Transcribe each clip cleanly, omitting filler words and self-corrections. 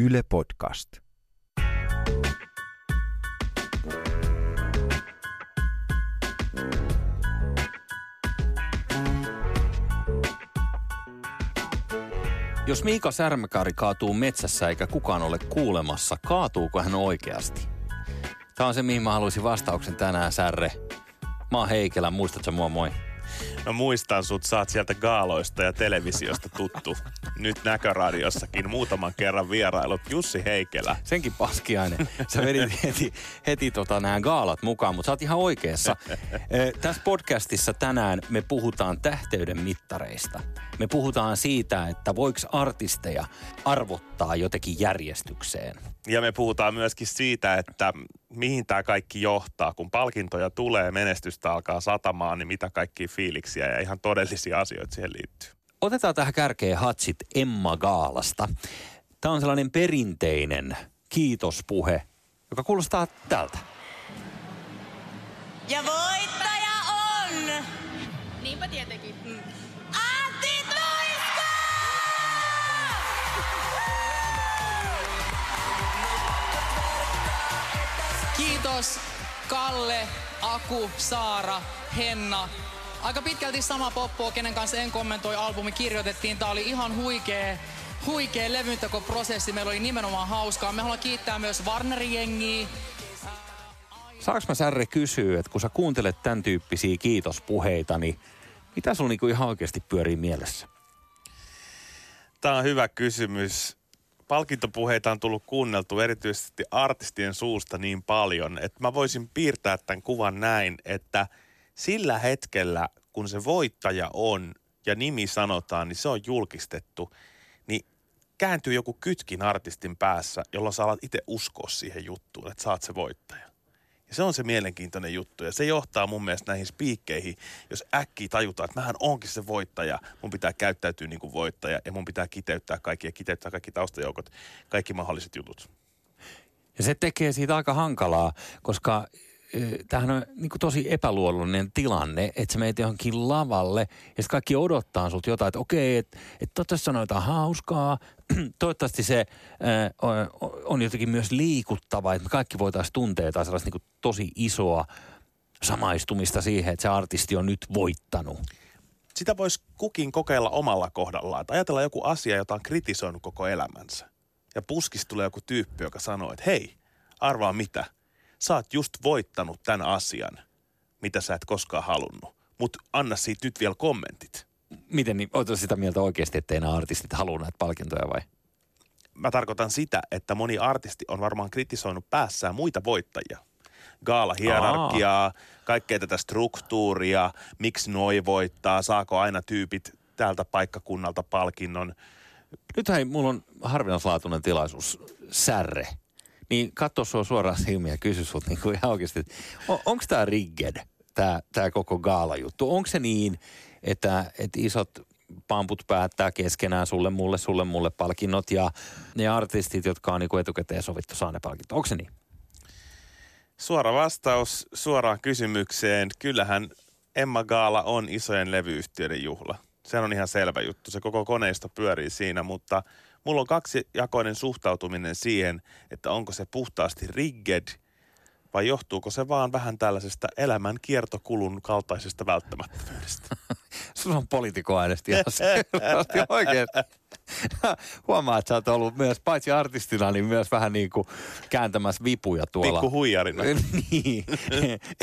Yle Podcast. Jos Miika Särmäkari kaatuu metsässä eikä kukaan ole kuulemassa, kaatuuko hän oikeasti? Tämä on se, mihin mä haluaisin vastauksen tänään, Särre. Mä oon Heikelä, muistatko mua, moi? No muistan sut, sä oot sieltä gaaloista ja televisiosta tuttu. Nyt Näköradiossakin muutaman kerran vierailut Jussi Heikelä. Senkin paskiainen. Sä vedit heti nämä gaalat mukaan, mutta sä oot ihan oikeassa. Tässä podcastissa tänään me puhutaan tähteyden mittareista. Me puhutaan siitä, että voiko artisteja arvottaa jotenkin järjestykseen. Ja me puhutaan myöskin siitä, että mihin tämä kaikki johtaa. Kun palkintoja tulee, menestystä alkaa satamaan, niin mitä kaikkia fiiliksiä ja ihan todellisia asioita siihen liittyy. Otetaan tähän kärkeen hatsit Emma Gaalasta. Tämä on sellainen perinteinen kiitospuhe, joka kuulostaa tältä. Ja voittaja on! Niinpä tietenkin. Kiitos Kalle, Aku, Saara, Henna. Aika pitkälti sama poppo, kenen kanssa en kommentoi albumi kirjoitettiin. Tää oli ihan huikea levyntekoprosessi. Meillä oli nimenomaan hauskaa. Me haluan kiittää myös Vernerin jengiä. Saanko mä, Särre, kysyä, että kun sä kuuntelet tämän tyyppisiä kiitospuheita, niin mitä sulla niinku ihan oikeasti pyörii mielessä? Tää on hyvä kysymys. Palkintopuheita on tullut kuunneltu erityisesti artistien suusta niin paljon, että mä voisin piirtää tämän kuvan näin, että sillä hetkellä, kun se voittaja on ja nimi sanotaan, niin se on julkistettu, niin kääntyy joku kytkin artistin päässä, jolloin sä alat itse uskoa siihen juttuun, että sä oot se voittaja. Ja se on se mielenkiintoinen juttu ja se johtaa mun mielestä näihin spiikkeihin, jos äkkiä tajutaan, että mähän onkin se voittaja. Mun pitää käyttäytyä niin kuin voittaja ja mun pitää kiteyttää kaikki taustajoukot, kaikki mahdolliset jutut. Ja se tekee siitä aika hankalaa, koska tämähän on niin kuin tosi epäluuloinen tilanne, että sä menet johonkin lavalle ja kaikki odottaa sulta jotain, että okei, että toivottavasti sanoo jotain hauskaa, toivottavasti se on jotenkin myös liikuttava, että me kaikki voitaisiin tuntea jotain sellaista niin kuin tosi isoa samaistumista siihen, että se artisti on nyt voittanut. Sitä voisi kukin kokeilla omalla kohdallaan, että ajatellaan joku asia, jota on kritisoinut koko elämänsä ja puskista tulee joku tyyppi, joka sanoo, että hei, arvaa mitä? Sä oot just voittanut tämän asian, mitä sä et koskaan halunnut, mutta anna siitä nyt vielä kommentit. Miten niin? Oletko sitä mieltä oikeasti, ettei nämä artistit halua näitä palkintoja vai? Mä tarkoitan sitä, että moni artisti on varmaan kritisoinut päässään muita voittajia. Gaalahierarkiaa, kaikkea tätä struktuuria, miksi noi voittaa, saako aina tyypit täältä paikkakunnalta palkinnon. Nyt hei, mulla on harvinaislaatuinen tilaisuus, Särre. Niin katso sua suoraan silmiä ja kysy sut niin kuin ihan oikeasti, että onko tämä rigged, tämä koko gaalajuttu? Onko se niin, että isot pamput päättää keskenään sulle mulle palkinnot ja ne artistit, jotka on niin kuin etukäteen sovittu, saa ne palkinnot? Onko se niin? Suora vastaus suoraan kysymykseen. Kyllähän Emma Gaala on isojen levyyhtiöiden juhla. Sehän on ihan selvä juttu. Se koko koneisto pyörii siinä, mutta mulla on kaksijakoinen suhtautuminen siihen, että onko se puhtaasti rigged vai johtuuko se vaan vähän tällaisesta elämän kiertokulun kaltaisesta välttämättömyydestä. Sun on poliitikoäänestä ihan selvästi oikeasti. Huomaa, että sä oot ollut myös paitsi artistina, niin myös vähän niin kuin kääntämässä vipuja tuolla. Pikku huijarina. Niin,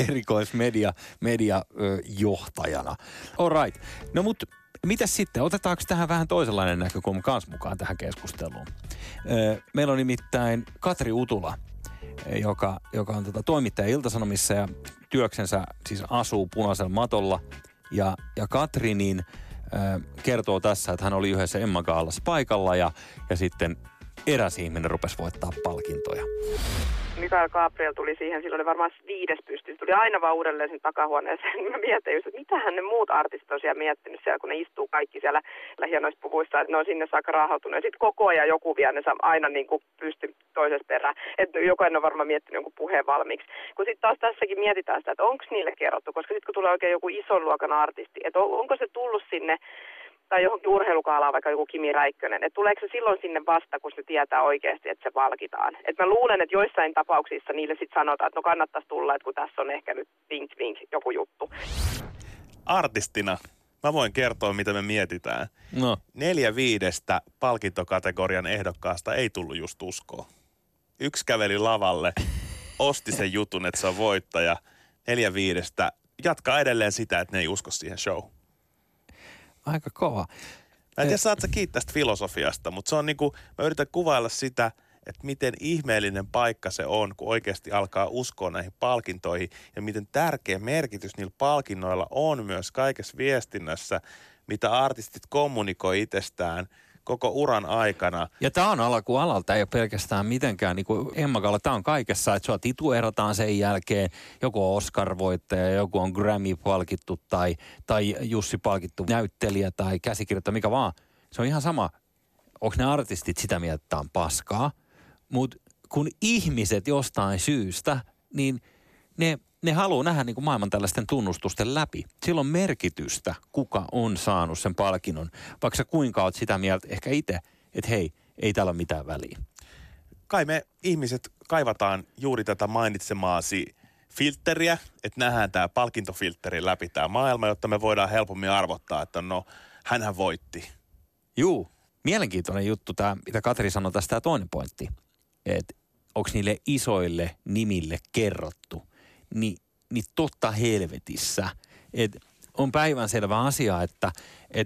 erikoismediajohtajana. All right. No mut mitäs sitten? Otetaanko tähän vähän toisenlainen näkökulma kanssa mukaan tähän keskusteluun? Meillä on nimittäin Katri Utula, joka on toimittaja Ilta-Sanomissa ja työksensä siis asuu punaisella matolla. Ja Katri niin kertoo tässä, että hän oli yhdessä Emma Gaalassa paikalla ja sitten eräs ihminen rupesi voittaa palkintoja. Mikael Gabriel tuli siihen, sillä oli varmaan 5. pysty. Se tuli aina vaan uudelleen sen takahuoneeseen. Mä mietin just, että mitähän ne muut artistit on siellä miettinyt siellä, kun ne istuu kaikki siellä hienoissa puvuissa, että ne on sinne saakka raahautunut. Ja sitten koko ajan joku vie ne aina niin kuin pysty toisessa perään. Että jokainen on varmaan miettinyt jonkun puheen valmiiksi. Kun sitten taas tässäkin mietitään sitä, että onko niille kerrottu, koska sitten kun tulee oikein joku ison luokan artisti, että onko se tullut sinne tai johonkin urheilukaalaan vaikka joku Kimi Räikkönen, että tuleeko se silloin sinne vasta, kun se tietää oikeasti, että se palkitaan. Että mä luulen, että joissain tapauksissa niille sitten sanotaan, että no kannattaisi tulla, että kun tässä on ehkä nyt vink vink joku juttu. Artistina mä voin kertoa, mitä me mietitään. No. 4/5 palkintokategorian ehdokkaasta ei tullut just uskoa. Yksi käveli lavalle, osti sen jutun, että se on voittaja. 4/5 jatkaa edelleen sitä, että ne ei usko siihen show. Aika kova. Mä en tiedä, saat sä kiittää tästä filosofiasta, mutta se on niinku, mä yritän kuvailla sitä, että miten ihmeellinen paikka se on, kun oikeasti alkaa uskoa näihin palkintoihin ja miten tärkeä merkitys niillä palkinnoilla on myös kaikessa viestinnässä, mitä artistit kommunikoi itsestään koko uran aikana. Ja tämä on alku alalta, ei ole pelkästään mitenkään, niin kuin Emma Gaala, tämä on kaikessa, että sua tituerataan sen jälkeen, joku on Oscar-voittaja, joku on Grammy-palkittu tai Jussi-palkittu näyttelijä tai käsikirjoittaja, mikä vaan. Se on ihan sama, onko ne artistit sitä mieltä, että tämä on paskaa, mutta kun ihmiset jostain syystä, niin ne haluaa nähdä niin kuin maailman tällaisten tunnustusten läpi. Sillä on merkitystä, kuka on saanut sen palkinnon, vaikka sä kuinka oot sitä mieltä ehkä itse, että hei, ei täällä ole mitään väliä. Kai me ihmiset kaivataan juuri tätä mainitsemaasi filtteriä, että nähdään tämä palkintofiltteri läpi tämä maailma, jotta me voidaan helpommin arvottaa, että no, hänhän voitti. Juu, mielenkiintoinen juttu tämä, mitä Katri sanoi tästä, tämä toinen pointti, että onko niille isoille nimille kerrottu. Niin totta helvetissä. Et on päivänselvä asia, että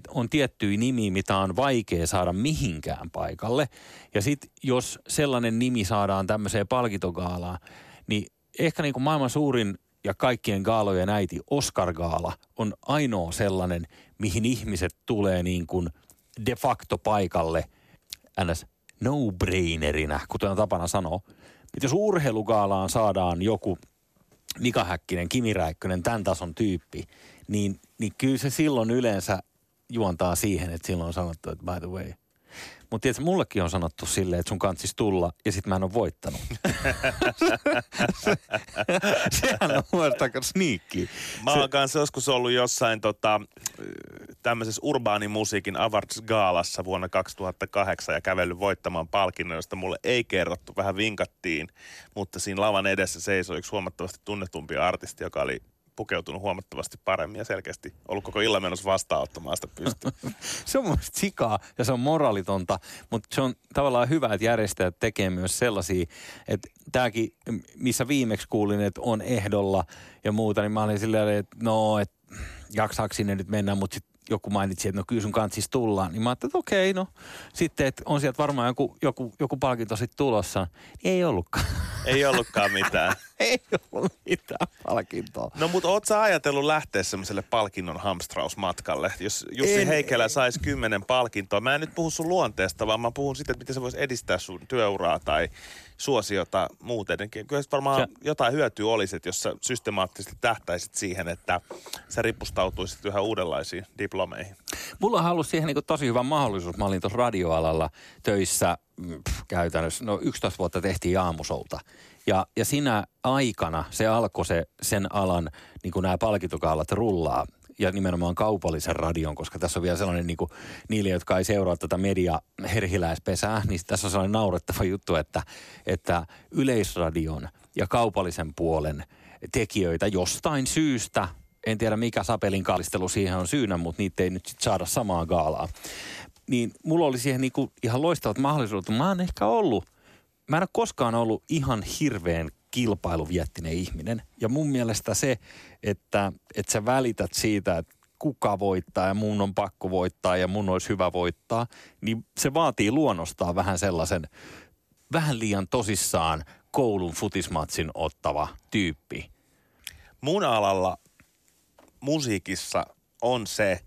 on tiettyjä nimiä, mitä on vaikea saada mihinkään paikalle. Ja sitten jos sellainen nimi saadaan tämmöiseen palkintogaalaan, niin ehkä niin kuin maailman suurin ja kaikkien gaalojen äiti Oscar-gaala on ainoa sellainen, mihin ihmiset tulee niin kuin de facto paikalle ns. No-brainerinä, kuten on tapana sanoa. Että jos urheilugaalaan saadaan joku Mika Häkkinen, Kimi Räikkönen, tämän tason tyyppi, niin kyllä se silloin yleensä juontaa siihen, että silloin on sanottu, että by the way. Mutta tietysti mullekin on sanottu silleen, että sun kantsisi tulla, ja sit mä en ole voittanut. Sehän on huostakaan sniikkiä. Mä oon kanssa joskus ollut jossain tämmöisessä urbaanimusiikin Awards-gaalassa vuonna 2008 ja kävellyt voittamaan palkinnon, josta mulle ei kerrottu, vähän vinkattiin, mutta siinä lavan edessä seisoi yksi huomattavasti tunnetumpi artisti, joka oli pukeutunut huomattavasti paremmin ja selkeästi ollut koko illan menossa vastaanottamaan sitä pystyä. Se on musta sikaa ja se on moraalitonta, mutta se on tavallaan hyvä, että järjestäjät tekee myös sellaisia, että tämäkin, missä viimeksi kuulin, että on ehdolla ja muuta, niin mä olin silleen, että no, että jaksaako sinne nyt mennä, mutta sitten joku mainitsi, että no kyllä sun kanssa siis tullaan, niin mä ajattelin, että okei, no sitten, että on sieltä varmaan joku palkinto sitten tulossa. Ei ollutkaan. Ei ollutkaan mitään. Ei ollut mitään palkintoa. No mutta oot sä ajatellut lähteä semmoiselle palkinnon hamstrausmatkalle? Jos Jussi Heikelä saisi 10 palkintoa, mä en nyt puhu sun luonteesta, vaan mä puhun siitä, että miten se voisi edistää sun työuraa tai suosiota muutenkin. Kyllä varmaan jotain hyötyä olisi, että jos sä systemaattisesti tähtäisit siihen, että sä ripustautuisit yhä uudenlaisiin diplomeihin. Mulla on ollut siihen niin tosi hyvä mahdollisuus. Mä olin tuossa radioalalla töissä käytännössä. No 11 vuotta tehtiin aamusolta. Ja sinä aikana se alkoi sen alan, niin kuin nämä palkintogaalat rullaa. Ja nimenomaan kaupallisen radion, koska tässä on vielä sellainen, niin kuin niille, jotka ei seuraa tätä mediaherhiläispesää, niin tässä on sellainen naurettava juttu, että yleisradion ja kaupallisen puolen tekijöitä jostain syystä, en tiedä mikä sapelin kallistelu siihen on syynä, mutta niitä ei nyt sit saada samaa gaalaa. Niin mulla oli siihen niin kuin ihan loistavat mahdollisuudet. Mä en ole koskaan ollut ihan hirveän kilpailuviettinen ihminen. Ja mun mielestä se, että sä välität siitä, että kuka voittaa ja mun on pakko voittaa ja mun olisi hyvä voittaa, niin se vaatii luonnostaan vähän sellaisen, vähän liian tosissaan koulun futismatsin ottava tyyppi. Mun alalla musiikissa on se,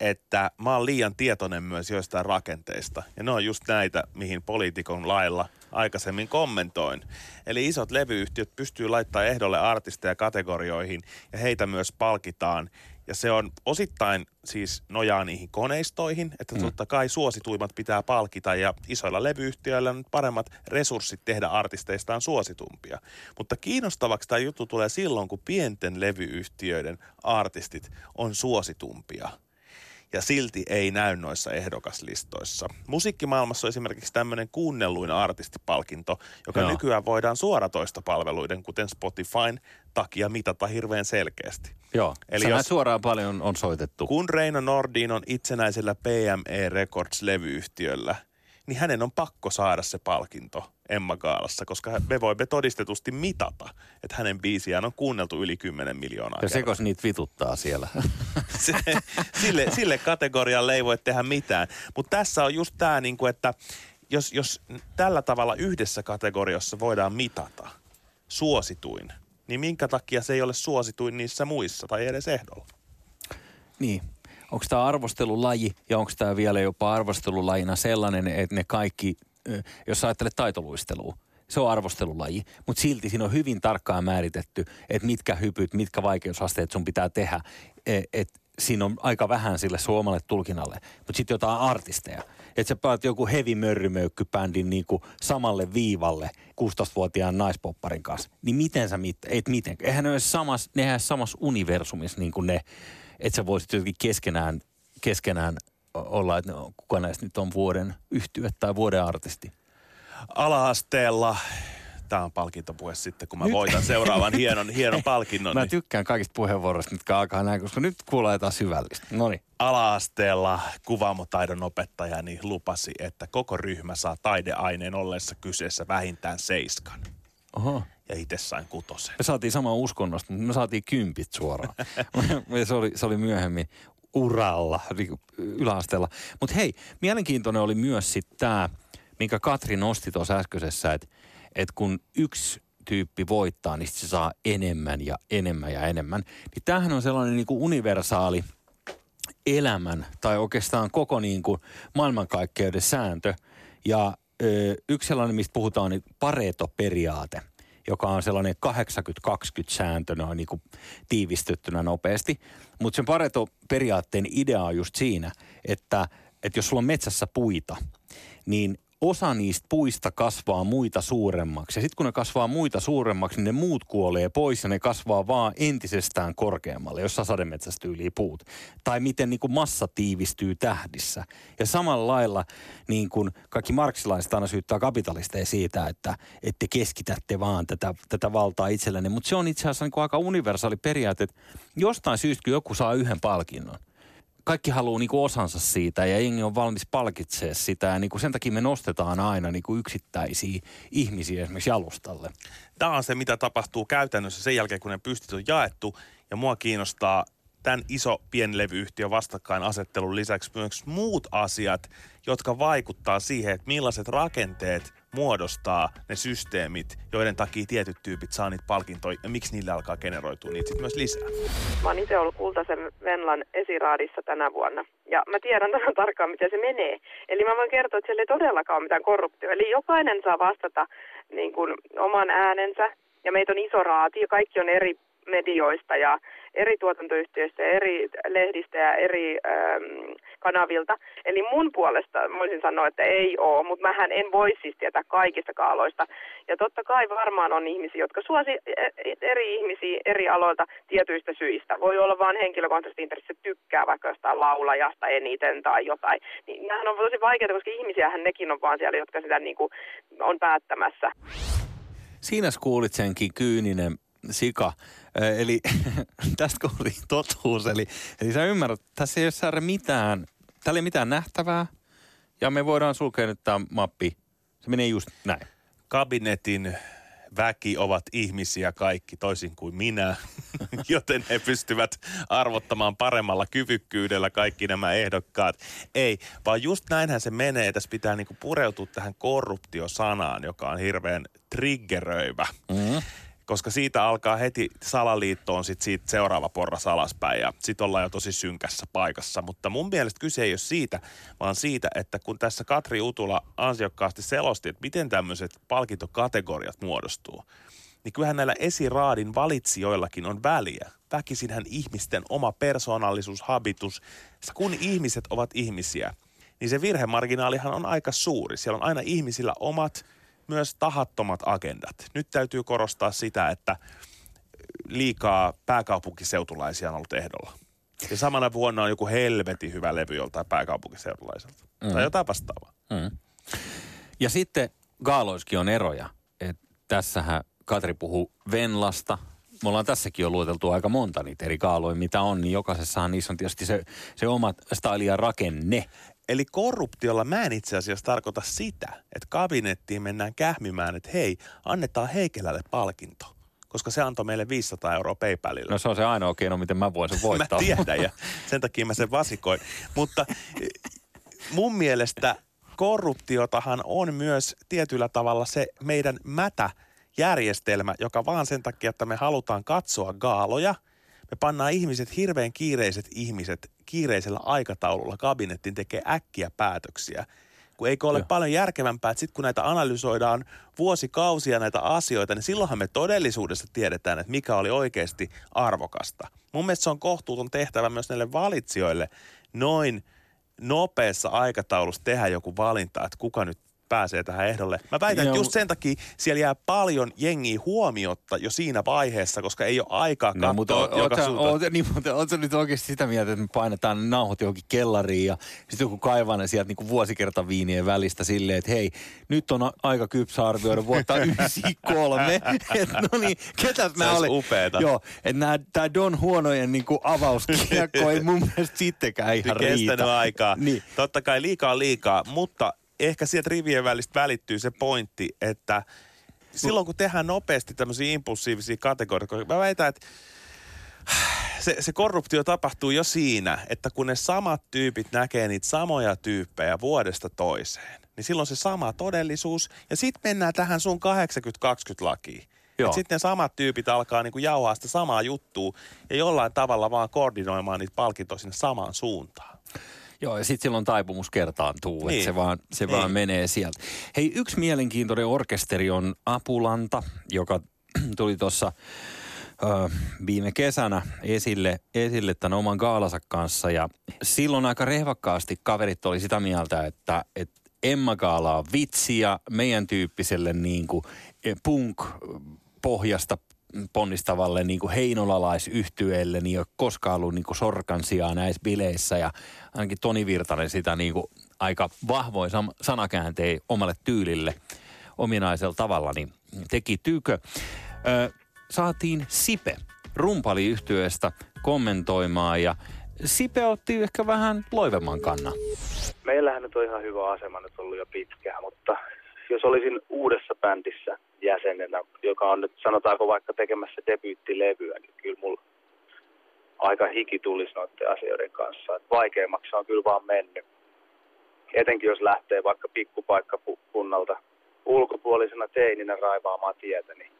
että mä oon liian tietoinen myös joistain rakenteista. Ja ne on just näitä, mihin poliitikon lailla aikaisemmin kommentoin. Eli isot levyyhtiöt pystyy laittamaan ehdolle artisteja kategorioihin ja heitä myös palkitaan. Ja se on osittain siis nojaa niihin koneistoihin, että totta kai suosituimmat pitää palkita ja isoilla levyyhtiöillä on paremmat resurssit tehdä artisteistaan suositumpia. Mutta kiinnostavaksi tämä juttu tulee silloin, kun pienten levyyhtiöiden artistit on suositumpia. ja silti ei näy noissa ehdokaslistoissa. Musiikkimaailmassa on esimerkiksi tämmöinen kuunnelluin artistipalkinto, joka nykyään voidaan suoratoistopalveluiden, kuten Spotifyn, takia mitata hirveän selkeästi. Joo, eli jos suoraan paljon on soitettu. Kun Reino Nordin on itsenäisellä PME Records-levyyhtiöllä, niin hänen on pakko saada se palkinto Emma Gaalassa, koska me voimme todistetusti mitata, että hänen biisiään on kuunneltu yli 10 miljoonaa kertaa. Ja sekos niitä vituttaa siellä. Sille kategorialle ei voi tehdä mitään. Mutta tässä on just tämä, niinku, että jos tällä tavalla yhdessä kategoriassa voidaan mitata suosituin, niin minkä takia se ei ole suosituin niissä muissa tai edes ehdolla? Niin. Onko tämä arvostelulaji ja onko tämä vielä jopa arvostelulajina sellainen, että ne kaikki, jos ajattelet taitoluistelua, se on arvostelulaji. Mutta silti siinä on hyvin tarkkaan määritetty, että mitkä hypyt, mitkä vaikeusasteet sun pitää tehdä. Että siinä on aika vähän sille suomalle tulkinnalle. Mutta sitten jotain artisteja. Että sä päät joku heavy mörrymöykkybändin niinku samalle viivalle 16-vuotiaan naispopparin kanssa. Niin miten sä miten? Eihän ne ole samassa universumissa niin kuin ne. Että sä voisit jotenkin keskenään olla, että no, kuka näistä nyt on vuoden yhtye tai vuoden artisti. Ala-asteella. Tämä on palkintopuhe sitten, kun mä voitan seuraavan hienon palkinnon. Mä tykkään kaikista puheenvuoroista, mitkä alkaa näin, koska nyt kuulee taas hyvällistä. Noniin. Ala-asteella kuvaamotaidon opettajani lupasi, että koko ryhmä saa taideaineen ollessa kyseessä vähintään 7. Oho. Ja itse sain 6. Me saatiin samaa uskonnosta, mutta me saatiin 10 suoraan. se oli myöhemmin uralla, yläasteella. Mutta hei, mielenkiintoinen oli myös sitten tämä, minkä Katri nosti tuossa äskeisessä, että kun yksi tyyppi voittaa, niin se saa enemmän ja enemmän ja enemmän. Niin tämähän on sellainen niin kuin universaali elämän tai oikeastaan koko niin kuin maailmankaikkeuden sääntö. Ja yksi sellainen, mistä puhutaan, niin Pareto-periaate, joka on sellainen 80-20-sääntö noin niin kuin tiivistettynä nopeasti. Mutta sen Pareto-periaatteen idea on just siinä, että jos sulla on metsässä puita, niin osa niistä puista kasvaa muita suuremmaksi. Ja sitten kun ne kasvaa muita suuremmaksi, niin ne muut kuolee pois ja ne kasvaa vaan entisestään korkeammalle, jos sademetsästä tyyliin puut. Tai miten niin kuin massa tiivistyy tähdissä. Ja samalla lailla niin kuin kaikki marksilaiset aina syyttää kapitalisteja siitä, että te keskitätte vaan tätä valtaa itsellenne. Mutta se on itse asiassa niin kuin aika universaali periaate, että jostain syystä kun joku saa yhden palkinnon, kaikki haluaa niinku osansa siitä ja jengi on valmis palkitsemaan sitä ja niinku sen takia me nostetaan aina niinku yksittäisiä ihmisiä esimerkiksi jalustalle. Tämä on se, mitä tapahtuu käytännössä sen jälkeen, kun ne pystyt on jaettu ja mua kiinnostaa tämän iso pienlevyyhtiön vastakkainasettelun lisäksi myös muut asiat, jotka vaikuttaa siihen, että millaiset rakenteet muodostaa ne systeemit, joiden takia tietyt tyypit saa niitä palkintoja ja miksi niillä alkaa generoitua niitä sitten myös lisää. Mä oon itse ollut Kultaisen Venlan esiraadissa tänä vuonna ja mä tiedän tämän tarkkaan, miten se menee. Eli mä voin kertoa, että siellä ei todellakaan ole mitään korruptio. Eli jokainen saa vastata niin kuin oman äänensä ja meitä on iso raati ja kaikki on eri medioista ja eri tuotantoyhtiöistä ja eri lehdistä ja eri kanavilta. Eli mun puolesta voisin sanoa, että ei oo, mutta mähän en voi siis tietää kaikista kaaloista. Ja totta kai varmaan on ihmisiä, jotka suosii eri ihmisiä eri aloilta tietyistä syistä. Voi olla vaan henkilökohtaisesti intressi tykkää vaikka jostain laulajasta eniten tai jotain. Niin nämähän on tosi vaikeaa, koska ihmisiähän nekin on vaan siellä, jotka sitä niin kuin on päättämässä. Siinä kuulit senkin kyyninen sika. Eli tästä kuultiin totuus. Eli sä ymmärrät, tässä ei ole saada mitään, täällä ei mitään nähtävää. Ja me voidaan sulkea nyt tämä mappi. Se menee just näin. Kabinetin väki ovat ihmisiä kaikki, toisin kuin minä. Joten he pystyvät arvottamaan paremmalla kyvykkyydellä kaikki nämä ehdokkaat. Ei, vaan just näinhän se menee. Tässä pitää niinku pureutua tähän korruptiosanaan, joka on hirveän triggeröivä. Mm-hmm. Koska siitä alkaa heti salaliittoon sit siitä seuraava porras alaspäin ja sit ollaan jo tosi synkässä paikassa. Mutta mun mielestä kyse ei ole siitä, vaan siitä, että kun tässä Katri Utula ansiokkaasti selosti, että miten tämmöiset palkintokategoriat muodostuu, niin kyllähän näillä esiraadin valitsijoillakin on väliä. Väkisinhän ihmisten oma persoonallisuus, habitus, kun ihmiset ovat ihmisiä, niin se virhemarginaalihan on aika suuri. Siellä on aina ihmisillä omat myös tahattomat agendat. Nyt täytyy korostaa sitä, että liikaa pääkaupunkiseutulaisia on ollut ehdolla. Ja samana vuonna on joku helvetin hyvä levy joltain pääkaupunkiseudulaiselta. Tai jotain vastaavaa. Ja sitten gaaloiskin on eroja. Et tässähän Katri puhuu Venlasta. Me ollaan tässäkin jo lueteltu aika monta niitä eri gaaloja, mitä on. Niin jokaisessahan niissä on tietysti se oma staili ja rakenne. Eli korruptiolla mä en itse asiassa tarkoita sitä, että kabinettiin mennään kähmimään, että hei, annetaan Heikelälle palkinto. Koska se antoi meille 500 euroa PayPalilla. No se on se ainoa keino, miten mä voin sen voittaa. Mä tiedän ja sen takia mä sen vasikoin. Mutta mun mielestä korruptiotahan on myös tietyllä tavalla se meidän mätäjärjestelmä, joka vaan sen takia, että me halutaan katsoa gaaloja. Me pannaan ihmiset, hirveän kiireiset ihmiset, kiireisellä aikataululla kabinettiin tekee äkkiä päätöksiä. Kun eikö ole paljon järkevämpää, että sitten kun näitä analysoidaan vuosikausia näitä asioita, niin silloinhan me todellisuudessa tiedetään, että mikä oli oikeasti arvokasta. Mun mielestä se on kohtuuton tehtävä myös näille valitsijoille noin nopeassa aikataulussa tehdä joku valinta, että kuka nyt pääsee tähän ehdolle. Mä väitän, että just sen takia siellä jää paljon jengiä huomiotta jo siinä vaiheessa, koska ei ole aikaa katsoa joka suuntaan. Niin, mutta ootko nyt oikeasti sitä mieltä, että me painetaan nauhot johonkin kellariin ja sitten joku kaivaa ne sieltä niinku vuosikertaviinien välistä silleen, että hei, nyt on aika kypsä arvioida vuotta 93. Että no niin, ketäs mä olin. Se olisi upeeta. Joo, että tämä Don Huonojen niinku avauskiekko ei mun mielestä sittenkään ihan riitä. Kestänyt aikaa. Niin. Totta kai liikaa, mutta ehkä sieltä rivien välistä välittyy se pointti, että silloin kun tehdään nopeasti tämmöisiä impulsiivisia kategorioita, mä väitän, että se korruptio tapahtuu jo siinä, että kun ne samat tyypit näkee niitä samoja tyyppejä vuodesta toiseen, niin silloin se sama todellisuus, ja sitten mennään tähän sun 80-20-lakiin. Sitten ne samat tyypit alkaa niinku jauhaa sitä samaa juttua ja jollain tavalla vaan koordinoimaan niitä palkintoja sinne samaan suuntaan. Joo, ja sitten silloin taipumus kertaantuu, niin. Että se vaan menee sieltä. Hei, yksi mielenkiintoinen orkesteri on Apulanta, joka tuli tuossa viime kesänä esille tämän oman gaalansa kanssa. Ja silloin aika rehvakkaasti kaverit oli sitä mieltä, että Emma Gaala on vitsi ja meidän tyyppiselle niin kuin punk-pohjasta ponnistavalle niin kuin heinolalaisyhtyeelle, niin ei ole koskaan ollut niin kuin sorkansijaa näissä bileissä. Ja ainakin Toni Virtanen sitä niin kuin aika vahvoin sanakääntein omalle tyylille ominaisella tavalla niin teki tykö. Saatiin Sipe rumpaliyhtyeestä kommentoimaan ja Sipe otti ehkä vähän loivemman kannan. Meillähän nyt on ihan hyvä asema nyt ollut jo pitkään, mutta jos olisin uudessa bändissä jäsenenä, joka on nyt sanotaanko vaikka tekemässä debyyttilevyä, niin kyllä mulla aika hiki tulisi noiden asioiden kanssa. Et vaikeammaksi on kyllä vaan mennyt. Etenkin jos lähtee vaikka pikkupaikkakunnalta ulkopuolisena teininä raivaamaan tietä, niin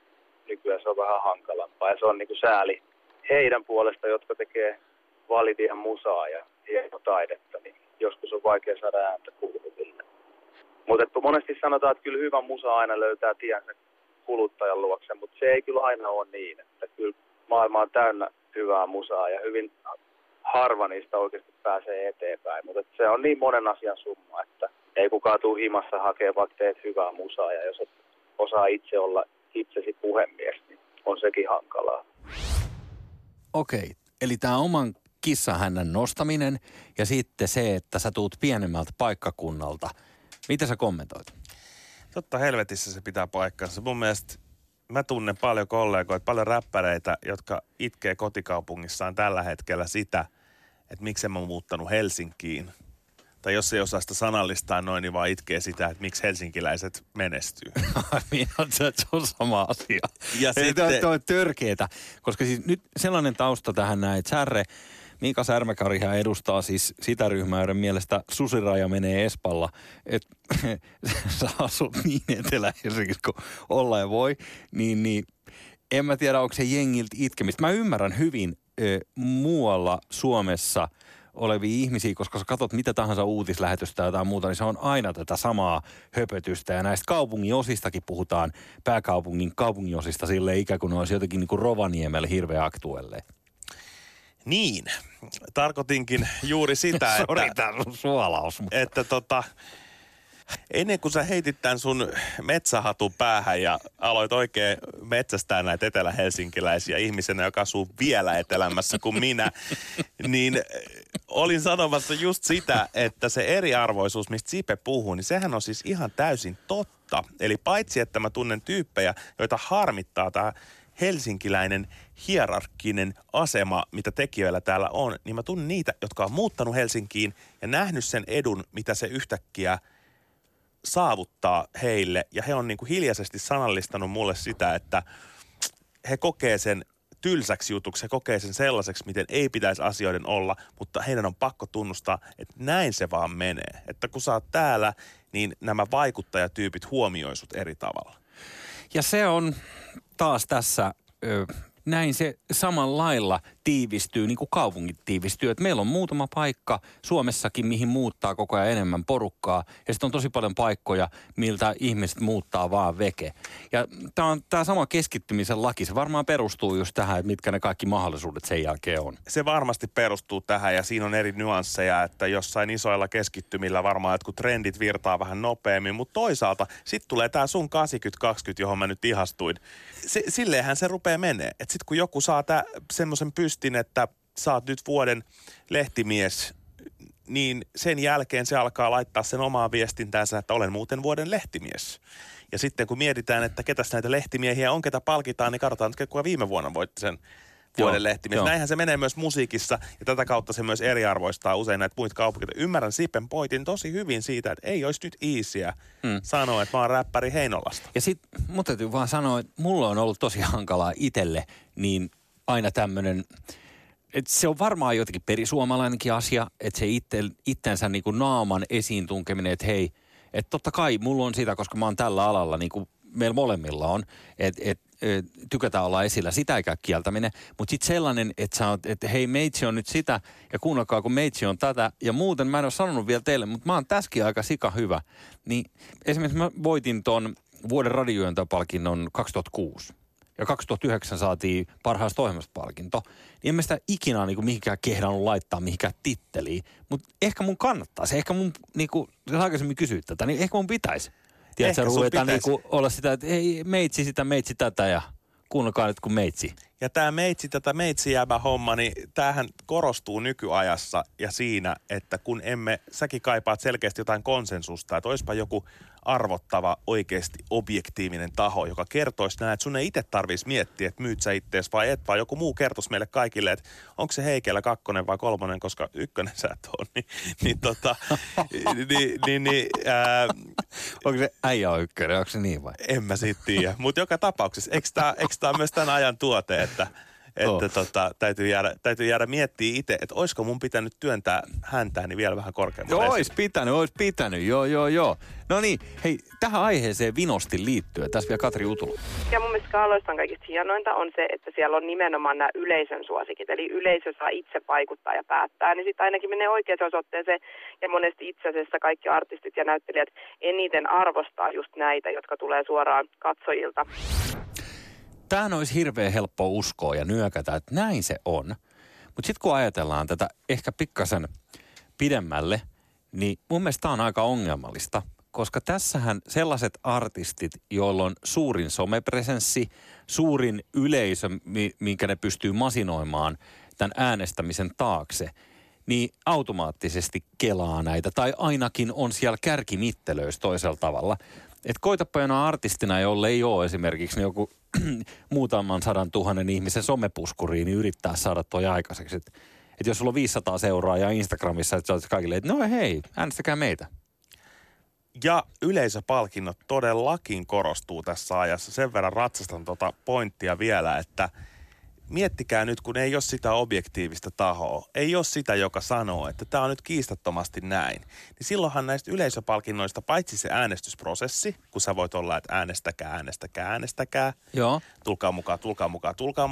nykyään se on vähän hankalampaa. Ja se on niinku sääli heidän puolesta, jotka tekee validien musaa ja hienotaidetta, niin joskus on vaikea saada ääntä kuuluville. Mutta monesti sanotaan, että kyllä hyvä musa aina löytää tiensä kuluttajan luokse, mutta se ei kyllä aina ole niin. Että kyllä maailma on täynnä hyvää musaa ja hyvin harva niistä oikeasti pääsee eteenpäin. Mutta se on niin monen asian summa, että ei kukaan tule himassa hakemaan, vaikka teet hyvää musaa. Ja jos et osaa itse olla itsesi puhemies, niin on sekin hankalaa. Okei, eli tämä oman kissahännän nostaminen ja sitten se, että sä tuut pienemmältä paikkakunnalta. Mitä sä kommentoit? Totta helvetissä se pitää paikkansa. Mun mielestä mä tunnen paljon kollegoita, paljon räppäreitä, jotka itkee kotikaupungissaan tällä hetkellä sitä, että miksi mä oon muuttanut Helsinkiin. Tai jos ei osaa sitä sanallistaa noin, niin vaan itkee sitä, että miksi helsinkiläiset menestyy. Se on sama asia. Ja se on törkeetä, koska siis nyt sellainen tausta tähän näin, että Miika Särmäkari edustaa siis sitä ryhmää, joiden mielestä susiraja menee Espalla, että sä asut niin Etelä-Helsingissä kuin olla ja voi, niin en mä tiedä, onko se jengiltä itkemistä. Mä ymmärrän hyvin muualla Suomessa olevia ihmisiä, koska sä katsot mitä tahansa uutislähetystä tai jotain muuta, niin se on aina tätä samaa höpötystä. Ja näistä kaupunginosistakin puhutaan pääkaupungin kaupunginosista silleen ikään kuin ne olisi jotenkin niin kuin Rovaniemelle hirveä aktuelle. Niin, tarkoitinkin juuri sitä, että Ennen kuin sä heitit tämän sun metsähatun päähän ja aloit oikein metsästää näitä etelähelsinkiläisiä ihmisenä, joka asuu vielä etelämässä kuin minä, niin olin sanomassa just sitä, että se eriarvoisuus, mistä Sipe puhuu, niin sehän on siis ihan täysin totta. Eli paitsi, että mä tunnen tyyppejä, joita harmittaa tämä helsinkiläinen hierarkkinen asema, mitä tekijöillä täällä on, niin mä tunnen niitä, jotka on muuttanut Helsinkiin ja nähnyt sen edun, mitä se yhtäkkiä saavuttaa heille. Ja he on niin kuin hiljaisesti sanallistanut mulle sitä, että he kokee sen tylsäksi jutuksi, he kokee sen sellaiseksi, miten ei pitäisi asioiden olla, mutta heidän on pakko tunnustaa, että näin se vaan menee. Että kun sä oot täällä, niin nämä vaikuttajatyypit huomioi sut eri tavalla. Ja se on taas tässä, näin se samanlailla tiivistyy, niin kuin kaupungit tiivistyy. Et meillä on muutama paikka Suomessakin, mihin muuttaa koko ajan enemmän porukkaa. Ja sitten on tosi paljon paikkoja, miltä ihmiset muuttaa vaan veke. Ja tämä on tämä sama keskittymisen laki. Se varmaan perustuu just tähän, että mitkä ne kaikki mahdollisuudet sen jälkeen on. Se varmasti perustuu tähän ja siinä on eri nyansseja, että jossain isoilla keskittymillä varmaan jotkut trendit virtaa vähän nopeammin. Mutta toisaalta sitten tulee tämä sun 80-20, johon mä nyt ihastuin. Silleenhän se rupeaa menee. Että sitten kun joku saa semmoisen pystin, että sä oot nyt vuoden lehtimies, niin sen jälkeen se alkaa laittaa sen omaa viestintäänsä, että olen muuten vuoden lehtimies. Ja sitten kun mietitään, että ketäs näitä lehtimiehiä on, ketä palkitaan, niin katsotaan nyt, kuka viime vuonna voitti sen vuoden lehtimies. Joo. Näinhän se menee myös musiikissa ja tätä kautta se myös eriarvoistaa usein näitä muita kaupunkeita. Ymmärrän Sipen pointin tosi hyvin siitä, että ei olisi nyt easyä sanoa, että mä oon räppäri Heinolasta. Ja sit mun täytyy vaan sanoa, että mulla on ollut tosi hankalaa itselle, niin aina tämmönen, että se on varmaan jotenkin perisuomalainenkin asia, että se itsensä niin kuin naaman esiin tunkeminen, että hei, että totta kai mulla on sitä, koska mä oon tällä alalla, niin kuin meillä molemmilla on, että tykätään olla esillä, sitä ikään kieltäminen, mutta sitten sellainen, että sä oot, että hei, meitsi on nyt sitä, ja kuunnelkaa, kun meitsi on tätä, ja muuten mä en ole sanonut vielä teille, mutta mä oon tässäkin aika sika hyvä. Niin esimerkiksi mä voitin ton vuoden radiojuontajapalkinnon 2006, ja 2009 saatiin parhaasta ohjelmasta palkinto, niin en mä sitä ikinä niin kuin mihinkään kehdannut laittaa mihinkään titteliin, mutta ehkä mun kannattaa se, ehkä mun, niin kuin aikaisemmin kysyit tätä, niin ehkä mun pitäisi. Tiedätkö, ruvetaan niinku olla sitä, että ei meitsi sitä, meitsi tätä ja kuunnelkaa nyt kun meitsi. Ja tämä meitsi tätä meitsijäämä homma, niin tämähän korostuu nykyajassa ja siinä, että kun säkin kaipaat selkeästi jotain konsensusta, että olisipa joku arvottava, oikeasti objektiivinen taho, joka kertoisi näin, että sun ei itse tarvitsisi miettiä, että myyt sä ittees vai et, vaan joku muu kertoisi meille kaikille, että onko se Heikelä 2. vai 3, koska 1 sä et ole, onko se äijä 1, onko se niin vai? En mä siitä tiedä, mutta joka tapauksessa, eikö tää myös tämän ajan tuote, täytyy jäädä miettimään itse, että olisiko mun pitänyt työntää häntääni vielä vähän korkeammalle. Ois pitänyt, joo. No niin, hei, tähän aiheeseen vinosti liittyen. Tässä vielä Katri Utula. Ja mun mielestä gaaloissa on kaikista hienointa on se, että siellä on nimenomaan nämä yleisön suosikit. Eli yleisö saa itse vaikuttaa ja päättää, niin sitten ainakin menee oikeaan osoitteeseen. Ja monesti itse asiassa kaikki artistit ja näyttelijät eniten arvostaa just näitä, jotka tulee suoraan katsojilta. Tämähän olisi hirveän helppo uskoa ja nyökätä, että näin se on. Mutta sitten kun ajatellaan tätä ehkä pikkasen pidemmälle, niin mun mielestä tämä on aika ongelmallista. Koska tässähän sellaiset artistit, joilla on suurin somepresenssi, suurin yleisö, minkä ne pystyy masinoimaan tämän äänestämisen taakse, niin automaattisesti kelaa näitä. Tai ainakin on siellä kärkimittelöissä toisella tavalla. Että koitapa jona artistina, jolle ei ole esimerkiksi joku muutaman 100 000 ihmisen somepuskuriin, niin yrittää saada toi aikaiseksi. Että jos sulla on 500 seuraajaa Instagramissa, että sä olet kaikille, että no hei, äänestäkää meitä. Ja yleisöpalkinnot todellakin korostuu tässä ajassa. Sen verran ratsastan tuota pointtia vielä, että miettikää nyt, kun ei ole sitä objektiivista tahoa, ei ole sitä, joka sanoo, että tämä on nyt kiistattomasti näin. Niin silloinhan näistä yleisöpalkinnoista, paitsi se äänestysprosessi, kun sä voit olla, että äänestäkää, joo. tulkaa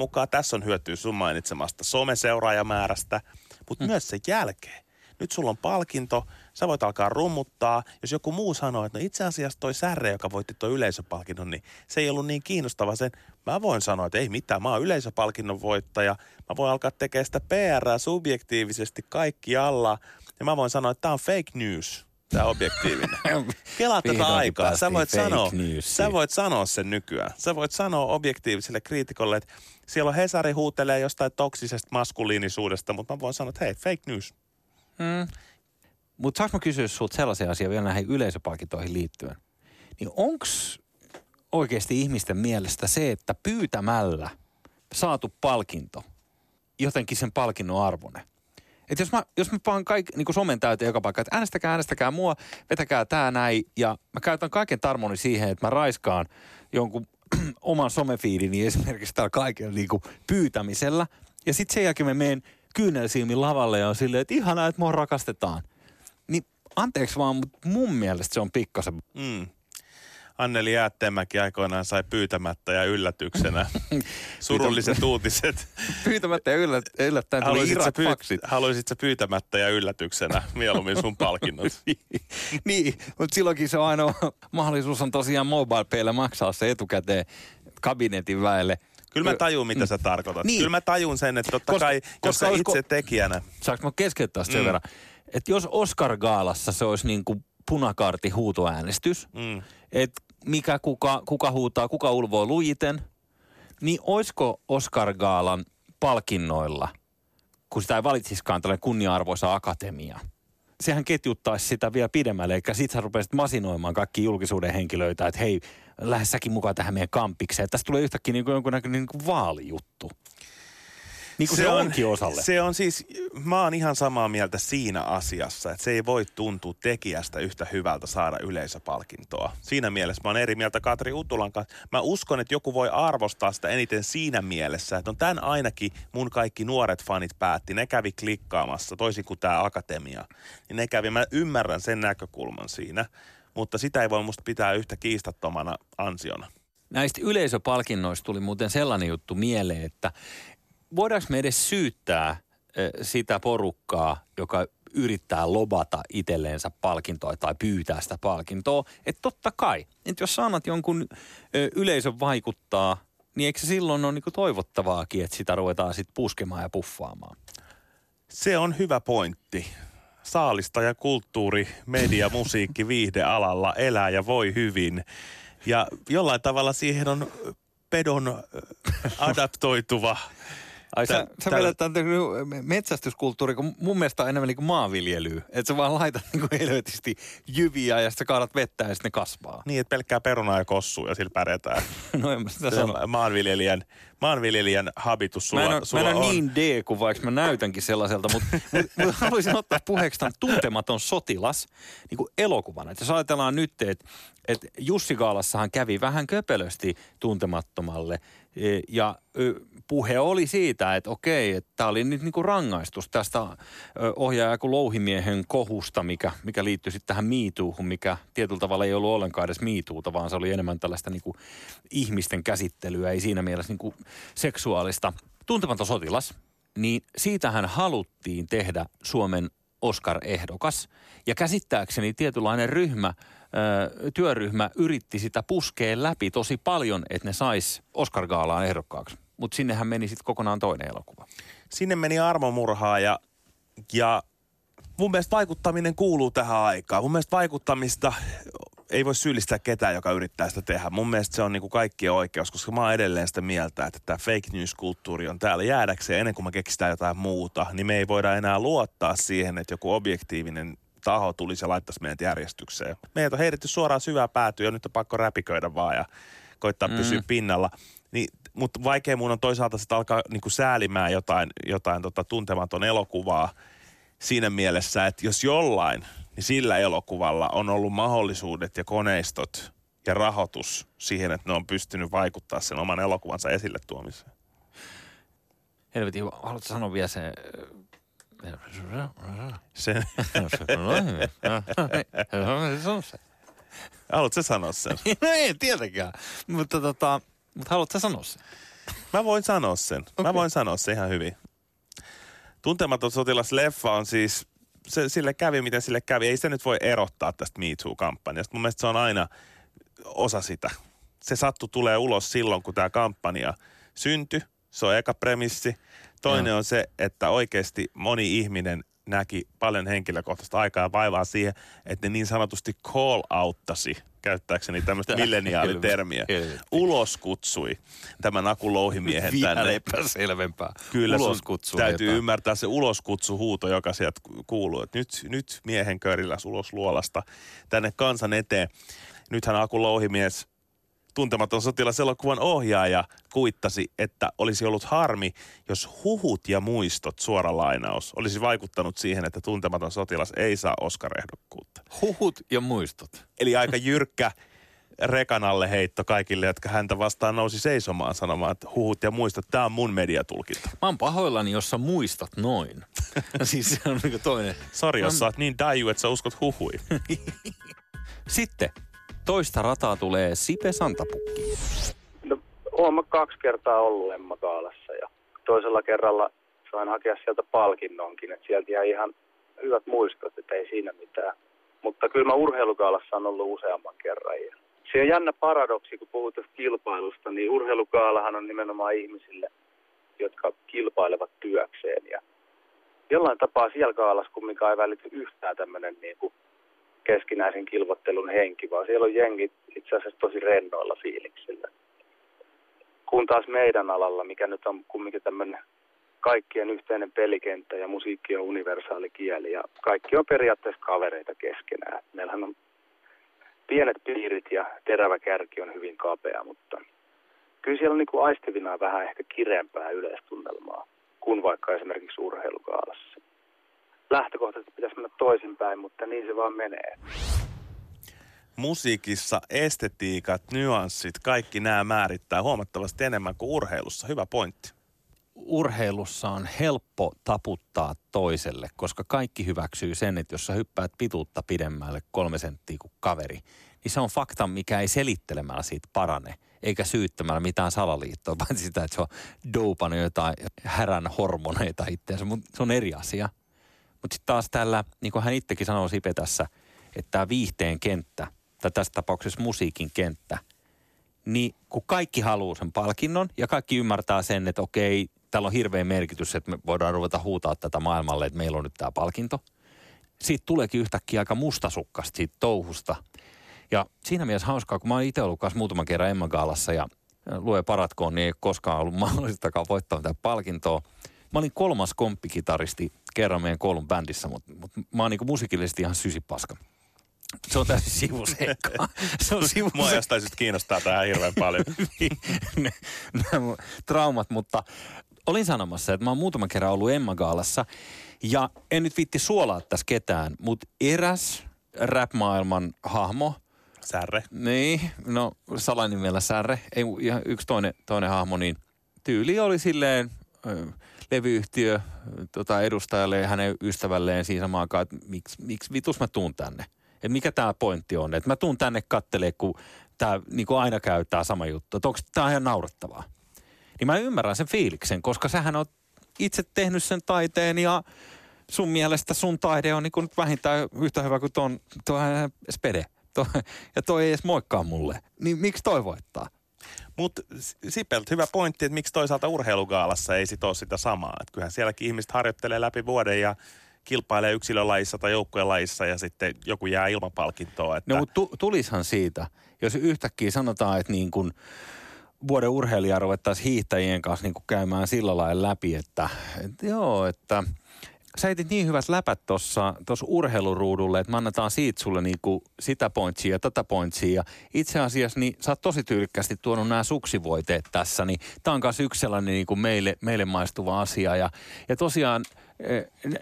mukaan, tässä on hyötyä sun mainitsemasta someseuraajamäärästä, mutta myös sen jälkeen. Nyt sulla on palkinto, sä voit alkaa rummuttaa. Jos joku muu sanoo, että no itse asiassa toi Särre, joka voitti toi yleisöpalkinnon, niin se ei ollut niin kiinnostava sen. Mä voin sanoa, että ei mitään, mä oon yleisöpalkinnon voittaja. Mä voin alkaa tekemään sitä PR:ää subjektiivisesti kaikkialla. Ja mä voin sanoa, että tää on fake news. tämä objektiivinen. Kelaa tätä aikaa. Sä voit sanoa sen nykyään. Sä voit sanoa objektiiviselle kriitikolle, että siellä on Hesari huutelee jostain toksisesta maskuliinisuudesta, mutta mä voin sanoa, että hei, fake news. Mm. Mutta saanko mä kysyä sulta sellaisia asioita vielä näihin yleisöpalkintoihin liittyen? Niin onks oikeasti ihmisten mielestä se, että pyytämällä saatu palkinto, jotenkin sen palkinnon arvoinen? Että jos mä paan kaikki niin somen täyteen joka paikka, että äänestäkää mua, vetäkää tää näin, ja mä käytän kaiken tarmoni siihen, että mä raiskaan jonkun oman somefiidini esimerkiksi täällä kaiken niin kuin pyytämisellä, ja sitten sen jälkeen mä menen kyynelsilmin lavalle ja on silleen, että ihanaa, että mua rakastetaan. Niin anteeksi vaan, mutta mun mielestä se on pikkasen. Mm. Anneli Jäätteenmäki aikoinaan sai pyytämättä ja yllätyksenä surulliset uutiset. Pyytämättä ja yllättäen tuli itse faksit. Haluaisit sä pyytämättä ja yllätyksenä mieluummin sun palkinnot? Niin, mutta silloinkin se ainoa mahdollisuus on tosiaan MobilePaylla maksaa se etukäteen kabinetin väelle. Kyllä mä tajun, mitä sä tarkoitat. Niin. Kyllä mä tajun sen, että totta kai, koska itse tekijänä. Saanko mä keskeyttää sen verran? Että jos Oscar-gaalassa se olisi niin kuin punakaarti huutoäänestys, että mikä kuka huutaa, kuka ulvoo lujiten, niin oisko Oscar-gaalan palkinnoilla, kun sitä ei valitsisikaan tällainen kunnia-arvoisa akatemia, sehän ketjuttaisi sitä vielä pidemmälle, eli sit sä rupesit masinoimaan kaikki julkisuuden henkilöitä, että hei, lähde säkin mukaan tähän meidän kampikseen. Tässä tulee yhtäkkiä niin kuin jonkunnäköinen niin kuin vaalijuttu. Niin kuin se onkin osalle. Se on siis, mä oon ihan samaa mieltä siinä asiassa, että se ei voi tuntua tekijästä yhtä hyvältä saada yleisöpalkintoa. Siinä mielessä mä oon eri mieltä Katri Utulan kanssa. Mä uskon, että joku voi arvostaa sitä eniten siinä mielessä, että on tämän ainakin mun kaikki nuoret fanit päätti. Ne kävi klikkaamassa, toisin kuin tää Akatemia. Niin ne kävi, mä ymmärrän sen näkökulman siinä, mutta sitä ei voi musta pitää yhtä kiistattomana ansiona. Näistä yleisöpalkinnoista tuli muuten sellainen juttu mieleen, että voidaanko me edes syyttää sitä porukkaa, joka yrittää lobata itselleensä palkintoa tai pyytää sitä palkintoa? Että totta kai, että jos sanat jonkun yleisön vaikuttaa, niin eikö se silloin ole niinku toivottavaakin, että sitä ruvetaan sitten puskemaan ja puffaamaan? Se on hyvä pointti. Saalistaja, kulttuuri, media, musiikki, viihdealalla elää ja voi hyvin. Ja jollain tavalla siihen on pedon adaptoituva. Ai sä meillä tämän metsästyskulttuuri, kun mun mielestä on enemmän niin kuin maanviljelyä. Että sä vaan laitat niin kuin helvetisti jyviä ja sitten sä kaadat vettä ja sitten ne kasvaa. Niin, että pelkkää perunaa ja kossua ja sillä pärjätään. No en mä sitä sano. Maanviljelijän habitus sulla on. Mä en ole niin D kuin vaikka mä näytänkin sellaiselta, mutta mut haluaisin ottaa puheeksi tämän Tuntematon sotilas niin kuin elokuvana. Että jos ajatellaan nyt, että Jussi Gaalassahan kävi vähän köpelösti tuntemattomalle ja puhe oli siitä, että okei, että tämä oli nyt niinku rangaistus tästä ohjaaja Aku Louhimiehen kohusta, mikä liittyi sitten tähän miituuhun, mikä tietyllä tavalla ei ollut ollenkaan edes miituuta, vaan se oli enemmän tällaista niinku ihmisten käsittelyä, ei siinä mielessä niinku seksuaalista. Tuntematon sotilas, niin siitähän haluttiin tehdä Suomen Oscar-ehdokas ja käsittääkseni tietynlainen työryhmä yritti sitä puskea läpi tosi paljon, että ne sais Oscar-gaalaan ehdokkaaksi. Mutta sinnehän meni sitten kokonaan toinen elokuva. Sinne meni armomurhaa ja mun mielestä vaikuttaminen kuuluu tähän aikaan. Mun mielestä vaikuttamista ei voi syyllistää ketään, joka yrittää sitä tehdä. Mun mielestä se on niinku kaikkien oikeus, koska mä oon edelleen sitä mieltä, että tämä fake news-kulttuuri on täällä jäädäkseen ennen kuin me keksitään jotain muuta. Niin me ei voida enää luottaa siihen, että joku objektiivinen taho tulisi ja laittaisi meidät järjestykseen. Meidät on heitetty suoraan syvään päätyyn ja nyt on pakko räpiköidä vaan ja koittaa pysyä pinnalla. Niin, mutta vaikea mun on toisaalta sitten alkaa niinku säälimään jotain tuntematon elokuvaa siinä mielessä, että jos jollain, niin sillä elokuvalla on ollut mahdollisuudet ja koneistot ja rahoitus siihen, että ne on pystynyt vaikuttaa sen oman elokuvansa esille tuomiseen. Helveti, haluatko sanoa vielä se? Sen. Haluatko sanoa sen? No ei, tietenkään. Mutta haluatko sanoa sen? Mä voin sanoa sen. Okay. Mä voin sanoa sen ihan hyvin. Tuntematon sotilas-leffa on siis, sille kävi miten sille kävi. Ei sitä nyt voi erottaa tästä Me Too-kampanjasta. Mun mielestä se on aina osa sitä. Se sattu tulee ulos silloin, kun tämä kampanja syntyi. Se on eka premissi. Toinen on se, että oikeasti moni ihminen näki paljon henkilökohtaista aikaa ja vaivaa siihen, että ne niin sanotusti call-outtasi, käyttääkseni tämmöistä milleniaalitermiä, ulos kutsui tämän Aku Louhimiehen tänne. Vieläpä selvempää. Kyllä sun täytyy ymmärtää se uloskutsuhuuto, joka sieltä kuuluu. Että nyt miehen köyrilläs ulos luolasta tänne kansan eteen. Nythän Aku Louhimies, Tuntematon sotilaselokuvan ohjaaja, kuittasi, että olisi ollut harmi, jos huhut ja muistot, suora lainaus, olisi vaikuttanut siihen, että Tuntematon sotilas ei saa Oscar-ehdokkuutta. Huhut ja muistot. Eli aika jyrkkä rekanalle heitto kaikille, jotka häntä vastaan nousi seisomaan sanomaan, että huhut ja muistot, tämä on mun mediatulkinta. Mä oon pahoillani, jos sä muistat noin. Siis se on niin toinen. Sori, jos sä oot niin daiju, että sä uskot huhui. Sitten toista rataa tulee Sipe Santapukki. No, oon mä 2 kertaa ollut Emma Gaalassa ja toisella kerralla sain hakea sieltä palkinnonkin. Et sieltä jäi ihan hyvät muistot, että ei siinä mitään. Mutta kyllä mä urheilugaalassa on ollut useamman kerran. Ja se on jännä paradoksi, kun puhutaan kilpailusta, niin urheilugaalahan on nimenomaan ihmisille, jotka kilpailevat työkseen. Ja jollain tapaa siellä gaalassa kumminkaan ei välity yhtään tämmöinen niinku keskinäisen kilvottelun henki, vaan siellä on jengit itse asiassa tosi rennoilla fiiliksillä. Kun taas meidän alalla, mikä nyt on kumminkin tämmöinen kaikkien yhteinen pelikenttä ja musiikki on universaali kieli ja kaikki on periaatteessa kavereita keskenään. Meillähän on pienet piirit ja terävä kärki on hyvin kapea, mutta kyllä siellä on niin kuin aistivinaa vähän ehkä kireämpää yleistunnelmaa kuin vaikka esimerkiksi urheilugaalassa. Lähtökohtaisesti pitäisi mennä toisinpäin, mutta niin se vaan menee. Musiikissa estetiikat, nyanssit, kaikki nämä määrittää huomattavasti enemmän kuin urheilussa. Hyvä pointti. Urheilussa on helppo taputtaa toiselle, koska kaikki hyväksyy sen, että jos sä hyppäät pituutta pidemmälle 3 senttiä kuin kaveri, niin se on fakta, mikä ei selittelemällä siitä parane, eikä syyttämällä mitään salaliittoa, vaan sitä, että se on doupannut jotain härän hormoneita itseänsä, mutta se on eri asia. Mutta sitten taas tällä, niin kuin hän itsekin sanoo Sipe tässä, että tämä viihteen kenttä, tai tässä tapauksessa musiikin kenttä, niin kun kaikki haluaa sen palkinnon ja kaikki ymmärtää sen, että okei, täällä on hirveä merkitys, että me voidaan ruveta huutaa tätä maailmalle, että meillä on nyt tämä palkinto. Siitä tuleekin yhtäkkiä aika mustasukkasta siitä touhusta. Ja siinä mielessä hauskaa, kun mä oon itse ollut kanssa muutaman kerran Emma Gaalassa ja lue paratkoon, niin ei koskaan ollut mahdollistakaan voittaa tätä palkintoa. Mä olin 3. komppikitaristi kerran meidän koulun bändissä, mutta mä oon niinku musiikillisesti ihan sysipaska. Se on täysin sivuseikkaa. Mua jostaisista kiinnostaa tää hirveän paljon. Nämä traumat, mutta olin sanomassa, että mä oon muutaman kerran ollut Emma Gaalassa. Ja en nyt viitti suolaa tässä ketään, mutta eräs rap-maailman hahmo. Särre. Niin, no salanimellä Särre. Ei, ihan yksi toinen hahmo, niin tyyli oli silleen levyyhtiö edustajalle ja hänen ystävälleen siinä samaan aikaan, että miksi vitus mä tuun tänne? Että mikä tämä pointti on? Että mä tuun tänne kattelee, kun tämä niin aina käy tämä sama juttu. Että onko tämä ihan naurattavaa? Niin mä ymmärrän sen fiiliksen, koska sähän on itse tehnyt sen taiteen ja sun mielestä sun taide on niin vähintään yhtä hyvä kuin tuo spede. Ja toi ei edes moikkaa mulle. Niin miksi toi voittaa? Mutta Sipeltä hyvä pointti, että miksi toisaalta urheilugaalassa ei sit ole sitä samaa. Et kyllähän sielläkin ihmiset harjoittelee läpi vuoden ja kilpailee yksilölajissa tai joukkueen lajissa ja sitten joku jää ilman palkintoa. Että no mutta tulishan siitä, jos yhtäkkiä sanotaan, että niin kun vuoden urheilijaa ruvettaisiin hiihtäjien kanssa niin kun käymään sillä lailla läpi, että joo, että sä heitit niin hyvät läpät tuossa urheiluruudulle, että me annetaan siitä sulle niinku sitä pointsia ja tätä pointsia. Ja itse asiassa niin sä oot tosi tyylikkästi tuonut nämä suksivoiteet tässä, niin tää on myös yksi sellainen niinku meille maistuva asia. Ja tosiaan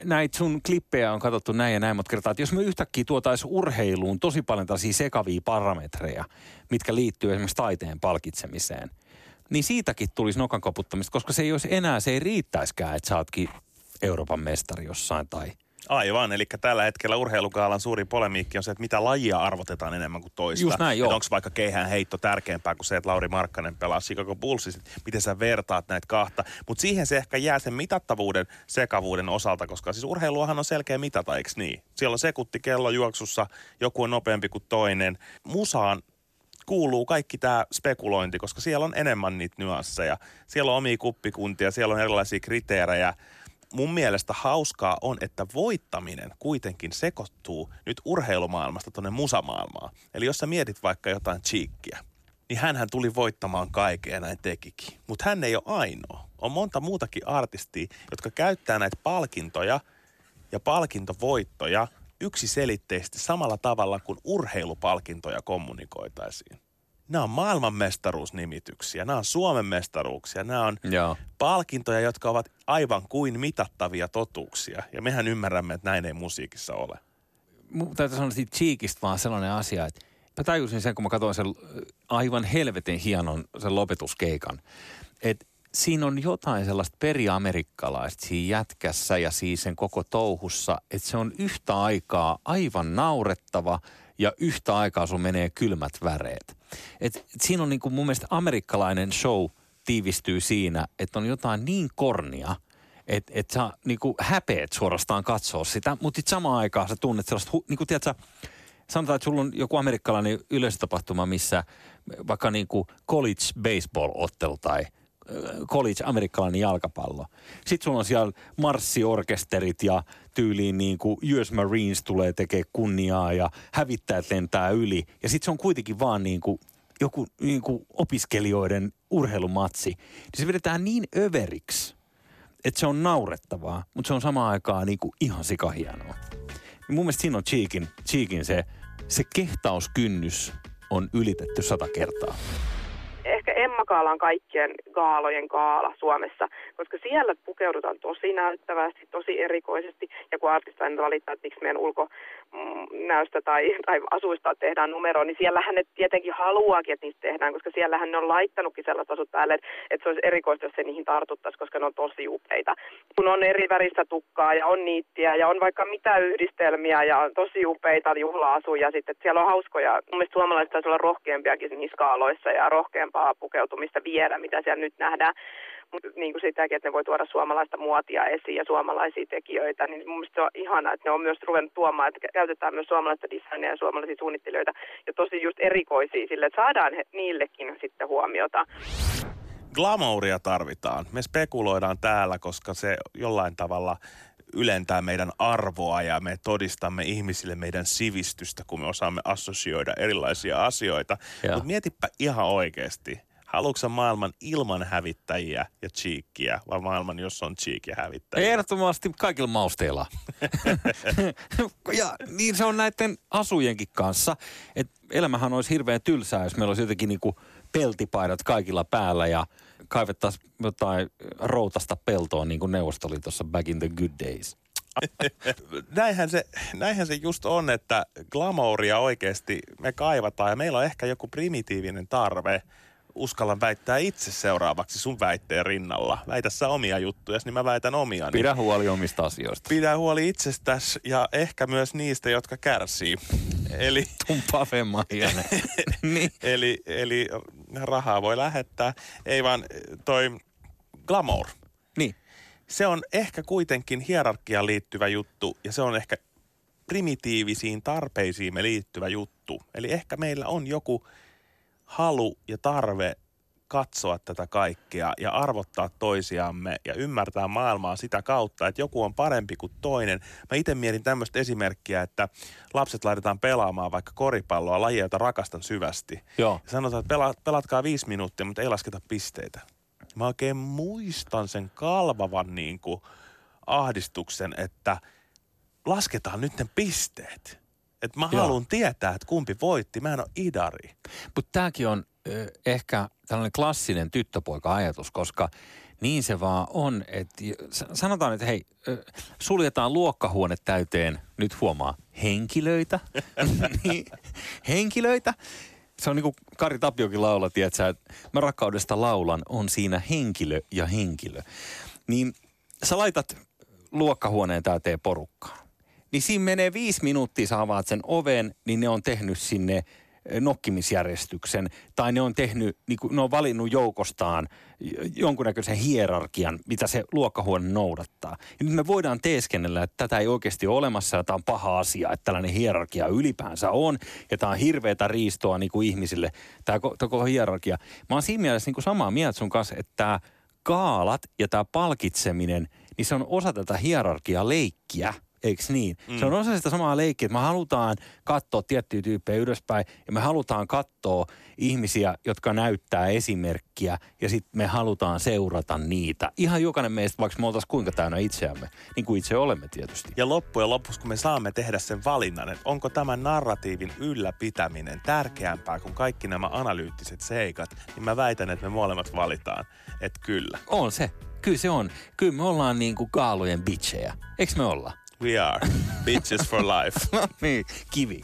näitä sun klippejä on katsottu näin ja näin monta kertaa, että jos me yhtäkkiä tuotaisiin urheiluun tosi paljon tällaisia sekavia parametreja, mitkä liittyy esimerkiksi taiteen palkitsemiseen, niin siitäkin tulisi nokan koputtamista, koska se ei olisi enää, se ei riittäisikään, että sä ootkin Euroopan mestari jossain tai aivan, eli tällä hetkellä urheilugaalan suuri polemiikki on se, että mitä lajia arvotetaan enemmän kuin toista. Just näin, joo. Onko vaikka keihäänheitto tärkeämpää kuin se, että Lauri Markkanen pelaa Chicago Bullsissa, miten sä vertaat näitä kahta. Mutta siihen se ehkä jää sen mitattavuuden sekavuuden osalta, koska siis urheiluahan on selkeä mitata, eikö niin? Siellä on sekuntikello juoksussa, joku on nopeampi kuin toinen. Musaan kuuluu kaikki tämä spekulointi, koska siellä on enemmän niitä nyansseja. Siellä on omia kuppikuntia, siellä on erilaisia kriteerejä. mun mielestä hauskaa on, että voittaminen kuitenkin sekoittuu nyt urheilumaailmasta tuonne musamaailmaan. Eli jos sä mietit vaikka jotain Cheekia, niin hänhän tuli voittamaan kaiken ja näin tekikin. Mutta hän ei ole ainoa. On monta muutakin artistia, jotka käyttää näitä palkintoja ja palkintovoittoja yksiselitteisesti samalla tavalla kuin urheilupalkintoja kommunikoitaisiin. Nämä on maailmanmestaruusnimityksiä, nämä on Suomen mestaruuksia, nämä on palkintoja, jotka ovat aivan kuin mitattavia totuuksia. Ja mehän ymmärrämme, että näin ei musiikissa ole. Täytyy sanoa siitä Cheekistä vaan sellainen asia, että mä tajusin sen, kun mä katsoin sen aivan helvetin hienon sen lopetuskeikan, että siinä on jotain sellaista periamerikkalaista siinä jätkässä ja siis sen koko touhussa, että se on yhtä aikaa aivan naurettava ja yhtä aikaa sun menee kylmät väreet. Et siinä on niin kuin mun mielestä amerikkalainen show tiivistyy siinä, että on jotain niin kornia, että et sä niin kuin häpeät suorastaan katsoa sitä, mutta samaan aikaan sä tunnet sellaista, niin kuin tiedät sä, sanotaan, että sulla on joku amerikkalainen yleisötapahtuma, missä vaikka niin kuin college baseball-ottelu tai college amerikkalainen jalkapallo. Sitten sulla on siellä marssiorkesterit ja tyyliin niin kuin US Marines tulee tekee kunniaa ja hävittäjät lentää yli. Ja sitten se on kuitenkin vaan niin kuin joku niin kuin opiskelijoiden urheilumatsi. Niin se vedetään niin överiksi, että se on naurettavaa, mutta se on samaan aikaan niin kuin ihan sikahienoa. Ja mun mielestä siinä on Cheekin se kehtauskynnys on ylitetty 100 kertaa. Ehkä Emma Gaala on kaikkien gaalojen gaala Suomessa, koska siellä pukeudutaan tosi näyttävästi, tosi erikoisesti. Ja kun artista aina valittaa, että miksi meidän ulkonäöstä tai asuista tehdään numero, niin siellähän ne tietenkin haluaakin, että niistä tehdään, koska siellähän ne on laittanutkin sellaiset asut päälle, että se olisi erikoista, jos se niihin tartuttaisiin, koska ne on tosi upeita. Kun on eri väristä tukkaa ja on niittiä ja on vaikka mitä yhdistelmiä ja on tosi upeita juhla-asuja sitten, että siellä on hauskoja. Mun mielestä suomalaiset taisi olla rohkeampiakin niissä gaaloissa ja rohkeampaa pukeutumista viedä, mitä siellä nyt nähdään. Mutta niin kuin sitäkin, että ne voi tuoda suomalaista muotia esiin ja suomalaisia tekijöitä, niin mun mielestä se on ihanaa, että ne on myös ruvennut tuomaan, että käytetään myös suomalaista designia ja suomalaisia suunnittelijoita ja tosi just erikoisia sille, että saadaan niillekin sitten huomiota. Glamouria tarvitaan. Me spekuloidaan täällä, koska se jollain tavalla ylentää meidän arvoa ja me todistamme ihmisille meidän sivistystä, kun me osaamme assosioida erilaisia asioita. Mutta mietipä ihan oikeasti. Haluatko maailman ilman hävittäjiä ja Cheekia, vai maailman, jos on Cheek ja hävittäjiä? Ehdottomasti kaikilla mausteilla. Ja niin se on näiden asujenkin kanssa. Et elämähän olisi hirveän tylsää, jos meillä olisi jotenkin niinku peltipaidat kaikilla päällä ja kaivettaisiin jotain routasta peltoa, niin kuin Neuvostoliitossa back in the good days. Näinhän se just on, että glamouria oikeasti me kaivataan ja meillä on ehkä joku primitiivinen tarve. Uskallan väittää itse seuraavaksi sun väitteen rinnalla. Väitä sä omia juttuja, niin mä väitän omiani. Pidä huoli omista asioista. Pidä huoli itsestäsi ja ehkä myös niistä, jotka kärsii. Eli tumpaa femmaa hiene. Niin. Eli rahaa voi lähettää. Ei vaan toi glamour. Niin. Se on ehkä kuitenkin hierarkiaan liittyvä juttu ja se on ehkä primitiivisiin tarpeisiimme liittyvä juttu. Eli ehkä meillä on joku halu ja tarve katsoa tätä kaikkea ja arvottaa toisiamme ja ymmärtää maailmaa sitä kautta, että joku on parempi kuin toinen. Mä itse mietin tämmöistä esimerkkiä, että lapset laitetaan pelaamaan vaikka koripalloa, lajia, jota rakastan syvästi. Joo. Ja sanotaan, että pelatkaa 5 minuuttia, mutta ei lasketa pisteitä. Mä oikein muistan sen kalvavan niin kuin ahdistuksen, että lasketaan nyt ne pisteet. Että mä haluan tietää, että kumpi voitti. Mä en ole idari. Mutta tääkin on ehkä tällainen klassinen tyttöpoika-ajatus, koska niin se vaan on, että sanotaan, että hei, suljetaan luokkahuone täyteen, nyt huomaa, henkilöitä. Henkilöitä. Se on niin kuin Kari Tapiokin laula, tietsä, että mä rakkaudesta laulan, on siinä henkilö ja henkilö. Niin sä laitat luokkahuoneen täyteen porukkaan. Niin siinä menee 5 minuuttia, sä avaat sen oven, niin ne on tehnyt sinne nokkimisjärjestyksen. Tai ne on tehnyt, niin kuin, ne on valinnut joukostaan jonkunnäköisen hierarkian, mitä se luokkahuone noudattaa. Ja nyt me voidaan teeskennellä, että tätä ei oikeasti ole olemassa ja tämä on paha asia, että tällainen hierarkia ylipäänsä on. Ja tämä on hirveätä riistoa niin kuin ihmisille, tämä koko hierarkia. Mä oon siinä mielessä niin kuin samaa mieltä sun kanssa, että tämä gaalat ja tämä palkitseminen, niin se on osa tätä hierarkialeikkiä. Eikö niin? Mm. Se on osa sitä samaa leikkiä, että me halutaan katsoa tiettyjä tyyppejä ylöspäin ja me halutaan katsoa ihmisiä, jotka näyttää esimerkkiä ja sitten me halutaan seurata niitä. Ihan jokainen meistä, vaikka me oltaisiin kuinka täynnä itseämme, niin kuin itse olemme tietysti. Ja loppujen lopuksi, kun me saamme tehdä sen valinnan, että onko tämän narratiivin ylläpitäminen tärkeämpää kuin kaikki nämä analyyttiset seikat, niin mä väitän, että me molemmat valitaan, että kyllä. On se. Kyllä se on. Kyllä me ollaan niin kuin kaalojen bitchejä. Eikö me olla? We are bitches for life. No niin, kivi.